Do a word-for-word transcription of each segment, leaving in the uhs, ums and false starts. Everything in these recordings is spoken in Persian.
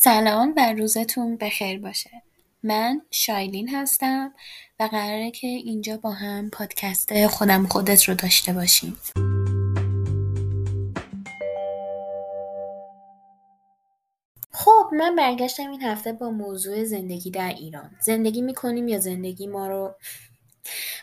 سلام و روزتون بخیر باشه. من شایلین هستم و قراره که اینجا با هم پادکست خودم خودت رو داشته باشیم. خب من برگشتم این هفته با موضوع زندگی در ایران. زندگی میکنیم یا زندگی ما رو؟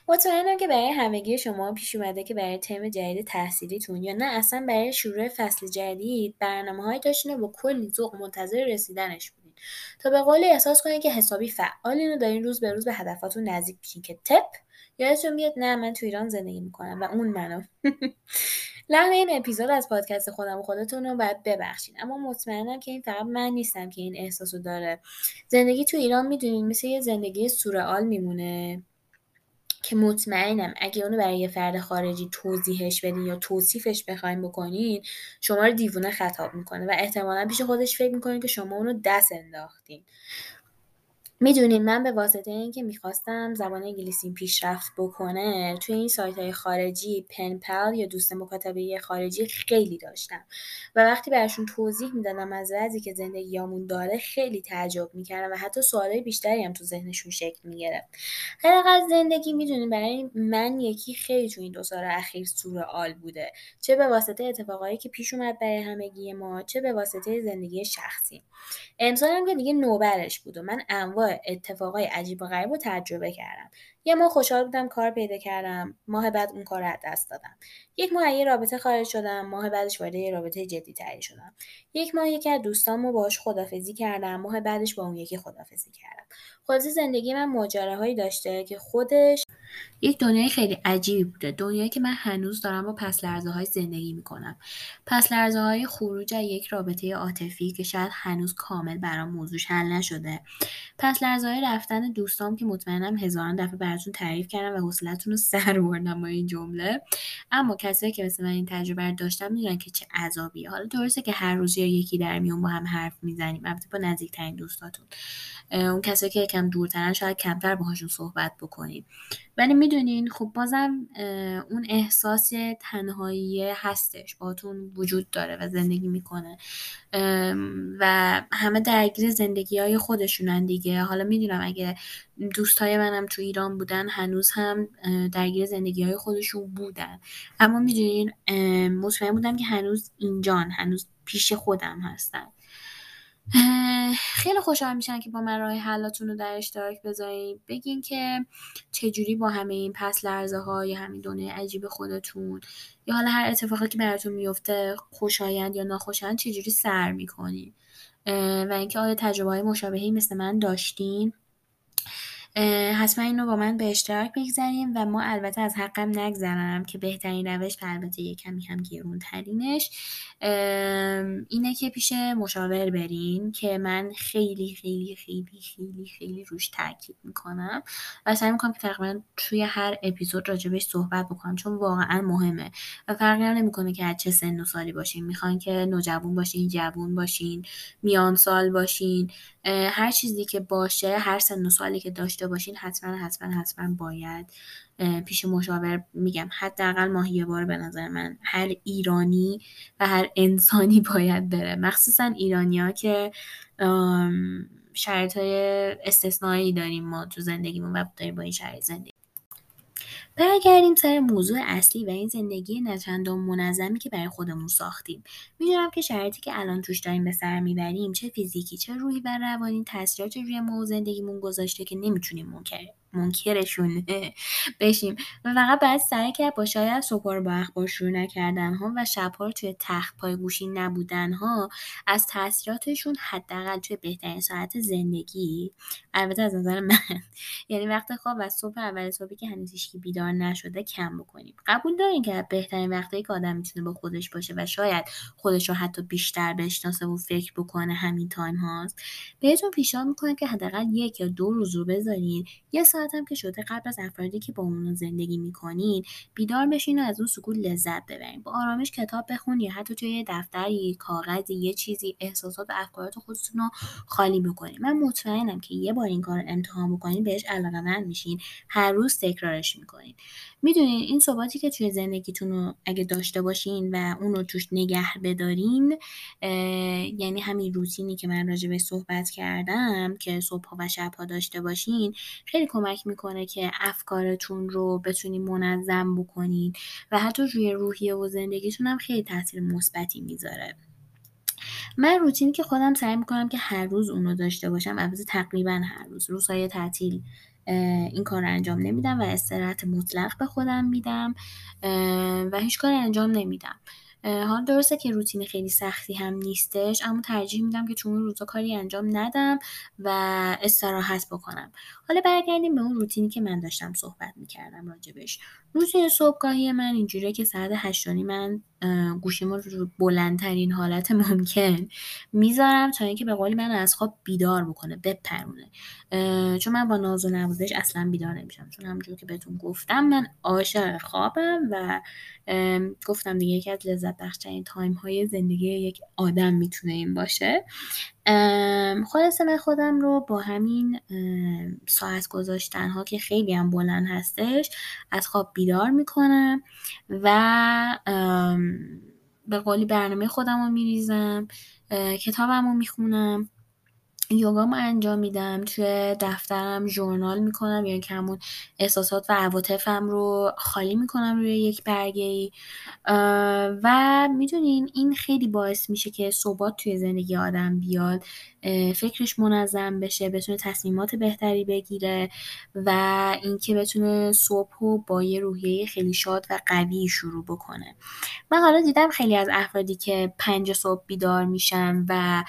مطمئنم که برای همگی شما پیش اومده که برای ترم جدید تحصیلیتون یا نه اصلا برای شروع فصل جدید برنامه‌هایی داشتین و کلی ذوق منتظر رسیدنش بودین تا به قول احساس کنین که حسابی فعالین و دارین روز به روز به هدفاتون نزدیک میشین که تپ یادتون بیاد نه من تو ایران زندگی میکنم و اون منو. لحن این اپیزود از پادکست خودم و خودتون رو باید ببخشید، اما مطمئنم که این فقط من نیستم که این احساسو داره. زندگی تو ایران میدونین مثل یه زندگی سورئال میمونه که مطمئنم اگه اونو برای یه فرد خارجی توضیحش بدین یا توصیفش بخواین بکنین شما رو دیوونه خطاب میکنه و احتمالاً پیش خودش فکر میکنین که شما اونو دست انداختین. میدونین من به واسطه اینکه میخواستم زبان انگلیسیم پیشرفت بکنه توی این سایت‌های خارجی پنپل یا دوست مکاتبه خارجی خیلی داشتم و وقتی براشون توضیح میدادم از وضعی که زندگیامون داره خیلی تعجب میکردم و حتی سوالای بیشتری هم تو ذهنشون شکل میگرفت. حقیقت زندگی میدونین برای من یکی خیلی تو این دو سال اخیر سورئال بوده، چه به واسطه اتفاقایی که پیش اومد برای همگی ما، چه به واسطه زندگی شخصی. امسالم که دیگه نوبرش بود و من انواع اتفاقای عجیب و غریب رو تجربه کردم. یه ماه خوشحال بودم کار پیدا کردم، ماه بعد اون کار رو از دست دادم. یک ماه یه رابطه خارج شدم، ماه بعدش وارد یه رابطه جدی‌تری شدم. یک ماه یکی از دوستامو باهاش خدافزی کردم، ماه بعدش با اون یکی خدافزی کردم. خلاصه زندگی من ماجراهایی داشته که خودش یک دنیای خیلی عجیبی بوده، دنیایی که من هنوز دارم با پس لرزه‌های زندگی می‌کنم. پس لرزه‌های خروج از یک رابطه عاطفی که شاید هنوز کامل برام موضوعش حل نشده. پس لرزه‌های رفتن دوستام که مطمئنم هزاران دفعه براتون تعریف کردم و حوصله‌تون رو سر بردم با این جمله. اما کسایی که مثل من این تجربه رو داشتن می‌دونن که چه عذابیه. حالا درسته که هر روز یا یکی در میون با هم حرف می‌زنیم، البته با نزدیک‌ترین دوستاتون. اون کسایی که یکم دورترن شاید کمتر باهاشون صحبت بکنید. ولی میدونین خب بازم اون احساس تنهایی هستش باهاتون وجود داره و زندگی میکنه و همه درگیر زندگی های خودشونن دیگه. حالا میدونم اگه دوستای منم تو ایران بودن هنوز هم درگیر زندگی های خودشون بودن، اما میدونین مطمئن بودم که هنوز اینجان، هنوز پیش خودم هستن. خیلی خوشحال میشن که با من راه حلاتون رو در اشتراک بذارین، بگین که چجوری با همه این پس لرزه ها یا همین دنیای عجیب خودتون یا حالا هر اتفاقی که براتون میفته خوشایند یا ناخوشایند چجوری سر میکنین و اینکه آیا تجربه های مشابهی مثل من داشتین. حتما اینو با من به اشتراک بگذاریم و ما البته از حقم نگذرم که بهترین روش و البته یکمی هم گرونترینش اینه که پیش مشاور برین که من خیلی خیلی خیلی خیلی خیلی روش تاکید میکنم و سعی میکنم که تقریبا توی هر اپیزود راجبش صحبت بکنم چون واقعا مهمه و فرقی نمیکنه که از چه سن و سالی باشین، میخوان که نوجوان باشین، جوان باشین، میان سال باشین، هر چیزی که باشه، هر سن و سالی که داشته باشین حتما حتما حتما باید پیش مشاور. میگم حداقل ماهی یه بار به نظر من هر ایرانی و هر انسانی باید بره، مخصوصا ایرانی‌ها که شرایط‌های استثنایی داریم ما تو زندگیمون و داریم با این شرایط زندگی. برگردیم سر موضوع اصلی و این زندگی نچندان منظمی که برای خودمون ساختیم. میدونم که شرایطی که الان توش داریم به سر میبریم چه فیزیکی چه روحی و روانی تاثیرات روی ما و زندگیمون گذاشته که نمیتونیم منکر منکرشون بشیم و فقط باید سعی کرد با شاید صبح رو با اخبار شروع نکردن ها و شب‌ها توی تخت پای گوشی نبودن ها از تاثیراتشون حداقل توی بهترین ساعت زندگی، البته از نظر من یعنی وقت خواب و صبح اول صبحی که هنوز هیچکی بیدار نشده کم بکنیم. قبول دارین که بهترین وقتایی که آدم میتونه با خودش باشه و شاید خودش رو حتی بیشتر بشناسه و فکر بکنه همین تایم هاست. بهتون پیشنهاد میکنم که حداقل یک یا دو روز رو بذارین یه ساعت ساعت هم که شده قبل از افرادی که با اون زندگی میکنید بیدار بشین و از اون سکوت لذت ببرین. با آرامش کتاب بخون یا حتی توی دفتری کاغذی یه چیزی احساسات و افکارات خودتون رو خالی بکنین. من مطمئنم که یه بار این کار امتحان بکنین بهش علاقه‌مند میشین، هر روز تکرارش میکنین. میدونین این ثباتی که توی زندگیتون رو اگه داشته باشین و اون رو توش نگه بدارین، یعنی همین روتینی که من راجع به صحبت کردم که صبح‌ها و شب‌ها داشته باشین، خیلی کمک میکنه که افکارتون رو بتونین منظم بکنین و حتی روی روحیه و زندگیتون هم خیلی تاثیر مثبتی میذاره. من روتینی که خودم سعی میکنم که هر روز اون رو داشته باشم، البته تقریبا هر روز، روزهای تعطیل این کار رو انجام نمیدم و استراحت مطلق به خودم میدم و هیچ کاری انجام نمیدم. حالا درسته که روتین خیلی سختی هم نیستش، اما ترجیح میدم که چون روزا کاری انجام ندم و استراحت بکنم. حالا برگردیم به اون روتینی که من داشتم صحبت میکردم راجبش. روتین صبحگاهی من اینجوریه که ساعت هشت من گوشیمو رو بلندترین حالت ممکن میذارم تا اینکه به قول من از خواب بیدار بکنه، بپرونه. چون من با ناز و نوازش اصلا بیدار نمیشم، چون همونجوری که بهتون گفتم من عاشق خوابم و گفتم دیگه یکی از لذت بخشترین تایم های زندگی یک آدم میتونه این باشه. خلاصه من خودم رو با همین ساعت گذاشتن ها که خیلی هم بلند هستش از خواب بیدار میکنم و به قولی برنامه خودم رو میریزم، کتابم رو میخونم، یوگامو انجام میدم، توی دفترم ژورنال میکنم، یعنی که همون احساسات و عواطفم رو خالی میکنم روی یک برگه‌ای و میدونین این خیلی باعث میشه که ثبات توی زندگی آدم بیاد، فکرش منظم بشه، بتونه تصمیمات بهتری بگیره و اینکه بتونه صبحو با یه روحیه خیلی شاد و قوی شروع بکنه. من حالا دیدم خیلی از افرادی که پنج صبح بیدار میشن و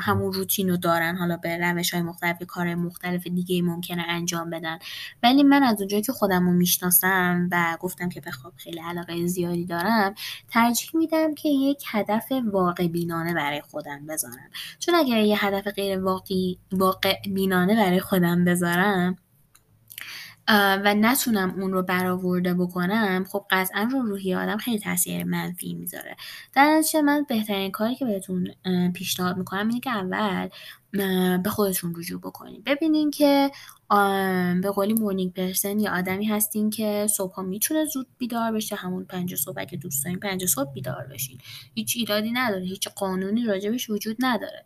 همون روتین رو دارن، حالا به روش‌های مختلف کار مختلف دیگه ممکنه انجام بدن، ولی من از اونجایی که خودم رو میشناسم و گفتم که به خواب خیلی علاقه زیادی دارم، ترجیح میدم که یک هدف واقع بینانه برای خودم بذارم. چون اگر یه هدف غیر واقعی واقع بینانه برای خودم بذارم و نتونم اون رو برآورده بکنم، خب قطعا رو روحی آدم خیلی تاثیر منفی میذاره. در نتیجه من بهترین کاری که بهتون پیشنهاد میکنم اینه که اول به خودتون رجوع بکنین، ببینین که به قولی مورنینگ پرسن یا آدمی هستین که صبحا میتونه زود بیدار بشه، همون پنج صبح اگه دوست دارین پنج صبح بیدار بشین، هیچ ایرادی نداره، هیچ قانونی راجبش وجود نداره.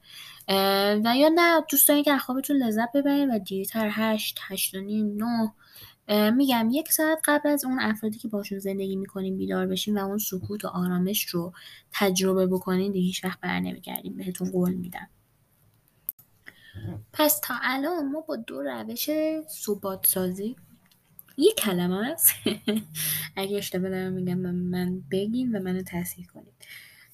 و یا نه دوست دارین که از خوابتون لذت ببرین و دیرتر هشت، هشت و نیم، نه، میگم یک ساعت قبل از اون افرادی که باشون زندگی میکنین بیدار بشین و اون سکوت و آرامش رو تجربه بکنین، دیگه هیچ وقت برنمیگردین، بهتون قول میدم. پس تا الان ما با دو روش ثبات سازی، یک کلمه هست اگه اشتباه دارم میگم من بگین و منو تصحیح کنید،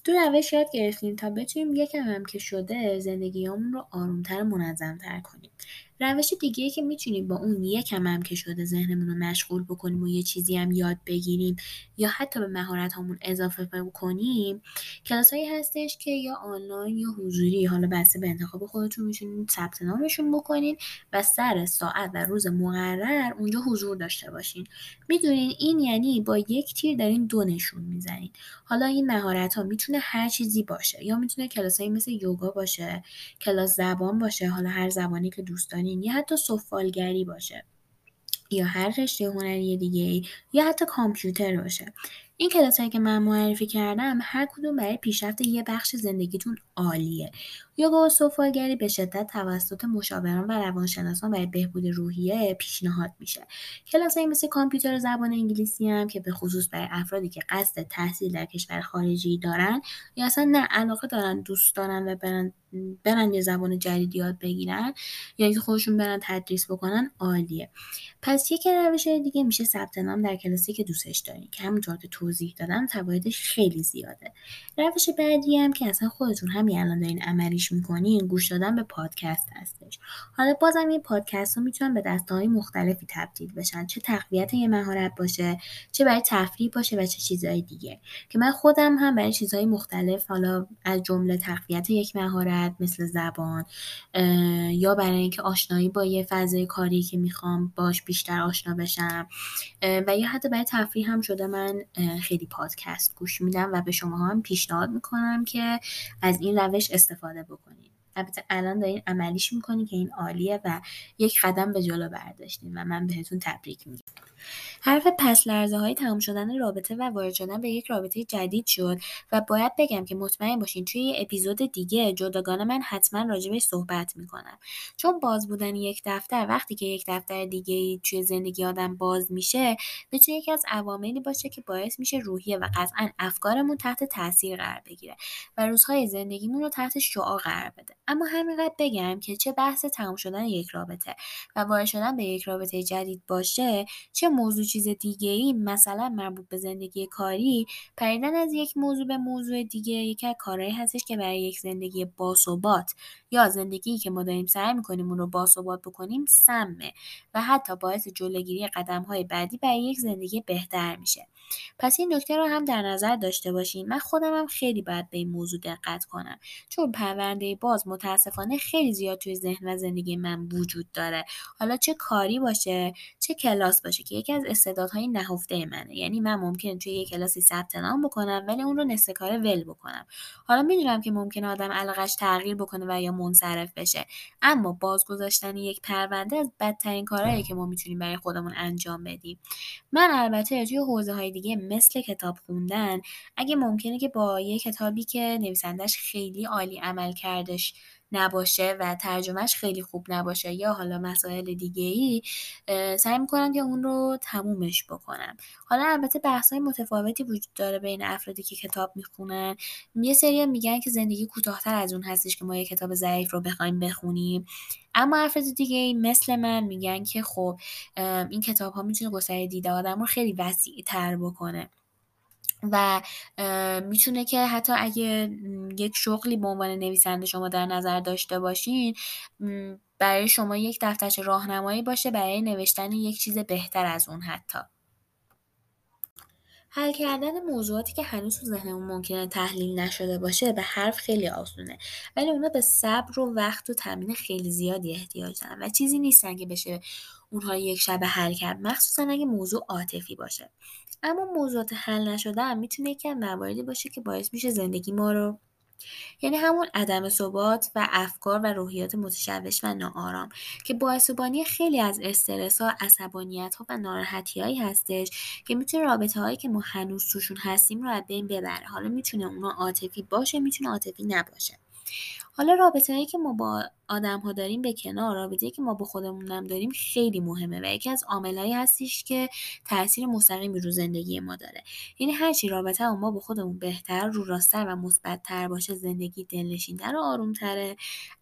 دو روش یاد گرفتیم تا بتونیم یکم هم که شده زندگیامون رو آرومتر و منظمتر کنیم. روش دیگه‌ای که میتونیم با اون یکم هم که شده ذهنمون رو مشغول بکنیم و یه چیزی هم یاد بگیریم یا حتی به مهارت‌هامون اضافه بکنیم، کلاسایی هستش که یا آنلاین یا حضوری، حالا بسته به انتخاب خودتون، میتونید ثبت نامشون بکنین و سر ساعت و روز مقرر اونجا حضور داشته باشین. میدونین این یعنی با یک تیر دارین دو نشون میزنین. حالا این مهارت‌ها میتونه هر چیزی باشه، یا میتونه کلاسایی مثل یوگا باشه، کلاس زبان باشه، حالا هر زبانی که دوست دارین، یا حتی سفالگری باشه یا هر رشته هنری دیگه، یا حتی کامپیوتر باشه. این کلاسایی که من معرفی کردم هر کدوم برای پیشرفت یه بخش زندگیتون عالیه. یوگا و سفالگری به شدت توسط مشاوران و روانشناسان برای بهبود روحیه پیشنهاد میشه. کلاسایی مثل کامپیوتر و زبان انگلیسی هم که به خصوص برای افرادی که قصد تحصیل در کشور خارجی دارن یا اصلا نه علاقه دارن، دوست دارن و برن برن یه زبان جدید یاد بگیرن یا اینکه خودشون برن تدریس بکنن، عالیه. پس یک روش دیگه میشه ثبت نام در کلاسی که دوستش دارین که همونطور که توضیح دادم فوایدش خیلی زیاده. روش بعدی هم که اصلا خودتون هم همین الان دارین عملیش میکنین گوش دادن به پادکست هستش. حالا بازم این پادکست ها میتونن به دسته‌های مختلفی تبدیل بشن، چه تقویت یه مهارت باشه، چه برای تفریح باشه و چه چیزهای دیگه، که من خودم هم برای چیزهای مختلف، حالا از جمله تقویت یک مهارت مثل زبان، یا برای اینکه آشنایی با یه فضای کاری که میخوام باش بیشتر آشنا بشم، و یا حتی برای تفریح هم شده من خیلی پادکست گوش میدم و به شما هم پیشنهاد میکنم که از این روش استفاده بکنید. البته الان دارین عملیش میکنین که این عالیه و یک قدم به جلو برداشتین و من بهتون تبریک میگم. حرف پس لرزه های تمام شدن رابطه و وارد شدن به یک رابطه جدید شد و باید بگم که مطمئن باشین توی یه اپیزود دیگه جداگانه من حتما راجبش صحبت میکنم، چون باز بودن یک دفتر وقتی که یک دفتر دیگه توی زندگی آدم باز میشه میتونه یکی از عواملی باشه که باعث میشه روحیه و قطعا افکارمون تحت تاثیر قرار بگیره و روزهای زندگیمون رو تحت شعاع قرار بده. اما همینقدر بگم که چه بحث تمام شدن یک رابطه و وارد شدن به یک رابطه جدید باشه، چه موضوع چیز دیگه ای، مثلا مربوط به زندگی کاری، پریدن از یک موضوع به موضوع دیگه یکی از کارهایی هستش که برای یک زندگی باثبات یا زندگیی که ما داریم سعی می‌کنیم اون رو باثبات بکنیم سمه و حتی باعث جلوگیری قدم‌های بعدی برای یک زندگی بهتر میشه. پس این نکته رو هم در نظر داشته باشین. من خودم هم خیلی باید به این موضوع دقت کنم، چون پرونده باز متاسفانه خیلی زیاد توی ذهن و زندگی من وجود داره، حالا چه کاری باشه چه کلاس باشه که یکی از استعدادهای نهفته منه. یعنی من ممکنه توی یک کلاسی ثبت نام بکنم ولی اون رو نصف کاره ول بکنم. حالا میدونم که ممکنه آدم علاقش تغییر بکنه و یا منصرف بشه، اما باز گذاشتن یک پرونده از بدترین کارهایی که ما میتونیم برای خودمون انجام بدیم. من البته توی حوزه‌های دیگه مثل کتاب خوندن، اگه ممکنه که با یه کتابی که نویسندش خیلی عالی عمل کردش نباشه و ترجمهش خیلی خوب نباشه یا حالا مسائل دیگه ای، سعی میکنم که اون رو تمومش بکنم. حالا البته بحث‌های متفاوتی وجود داره بین افرادی که کتاب میخونن. یه سری میگن که زندگی کوتاه‌تر از اون هستش که ما یه کتاب ضعیف رو بخوایم بخونیم، اما افراد دیگه مثل من میگن که خب این کتاب ها میتونه گستره دیده آدم رو خیلی وسیع تر بکنه و میتونه که حتی اگه یک شغلی به عنوان نویسنده شما در نظر داشته باشین برای شما یک دفترچه راهنمایی باشه برای نوشتن یک چیز بهتر از اون. حتی حل کردن موضوعاتی که هنوز تو ذهنمون ممکنه تحلیل نشده باشه به حرف خیلی آسونه، ولی اونا به صبر و وقت و تمرین خیلی زیادی احتیاج دارن و چیزی نیستن که بشه اونها یک شبه حل کرد، مخصوصا اگه موضوع عاطفی باشه. اما موضوعات حل نشده هم میتونه یکی از مواردی باشه که باعث میشه زندگی ما رو، یعنی همون عدم ثبات و افکار و روحیات متشوش و ناآرام که باعث بانی خیلی از استرس ها، عصبانیت ها و ناراحتی هایی هستش که میتونه رابطه هایی که ما هنوز توشون هستیم رو از بین ببره. حالا میتونه اونا عاطفی باشه، میتونه عاطفی نباشه. حالا رابطه هایی که ما با آدم ها داریم به کنار، رابطه‌ای که ما با خودمون هم داریم خیلی مهمه و یکی از عامل‌هایی هستش که تاثیر مستقیمی رو زندگی ما داره. یعنی هر چی رابطه ما با خودمون بهتر، رو راست‌تر و مثبت‌تر باشه، زندگی دلنشین‌تر و آروم‌تره.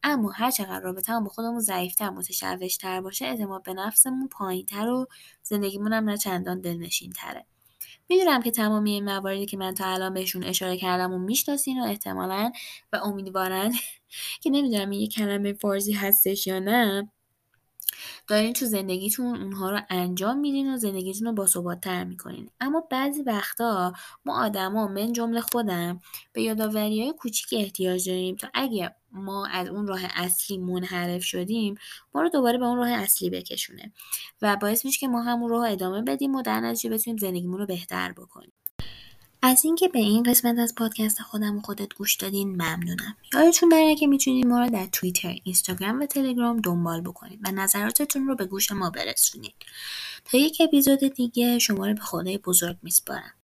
اما هر چقدر رابطه ما با خودمون ضعیف‌تر، متشوش‌تر باشه، اعتماد به نفسمون پایین‌تر و زندگیمون هم نه چندان دلنشین‌تره. میدونم که تمامی این مواردی که من تا الان بهشون اشاره کردم و میشناسین و احتمالاً و امیدوارن که نمیدونم این یه کلمه فارسی هستش یا نه، دارین تو زندگیتون اونها رو انجام میدین و زندگیتون رو باثبات‌تر میکنین. اما بعضی وقتا ما آدما، من جمله خودم، به یادآوری‌های کوچیک احتیاج داریم تا اگه ما از اون راه اصلی منحرف شدیم ما رو دوباره به اون راه اصلی بکشونه و باعث میشه که ما همون راه ادامه بدیم و در نتیجه بتونیم زندگیمون رو بهتر بکنیم. از اینکه به این قسمت از پادکست خودم و خودت گوش دادین ممنونم. یادتون نره که میتونید ما رو در توییتر، اینستاگرام و تلگرام دنبال بکنید و نظراتتون رو به گوش ما برسونید. تا یک اپیزود دیگه شما رو به خدای بزرگ میسپارم.